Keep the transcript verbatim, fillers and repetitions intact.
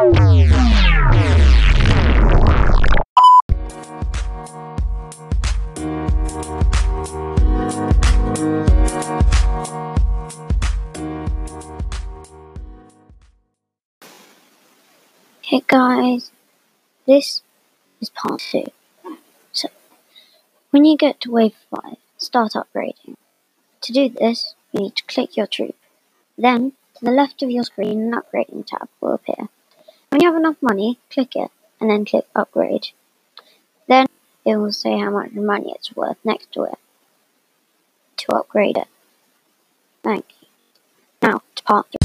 Hey guys, this is part two. So, when you get to wave five, start upgrading. To do this, you need to click your troop. Then, to the left of your screen, an upgrading tab will appear. When you have enough money, click it, and then click upgrade. Then, it will say how much money it's worth next to it, to upgrade it. Thank you. Now, to part three.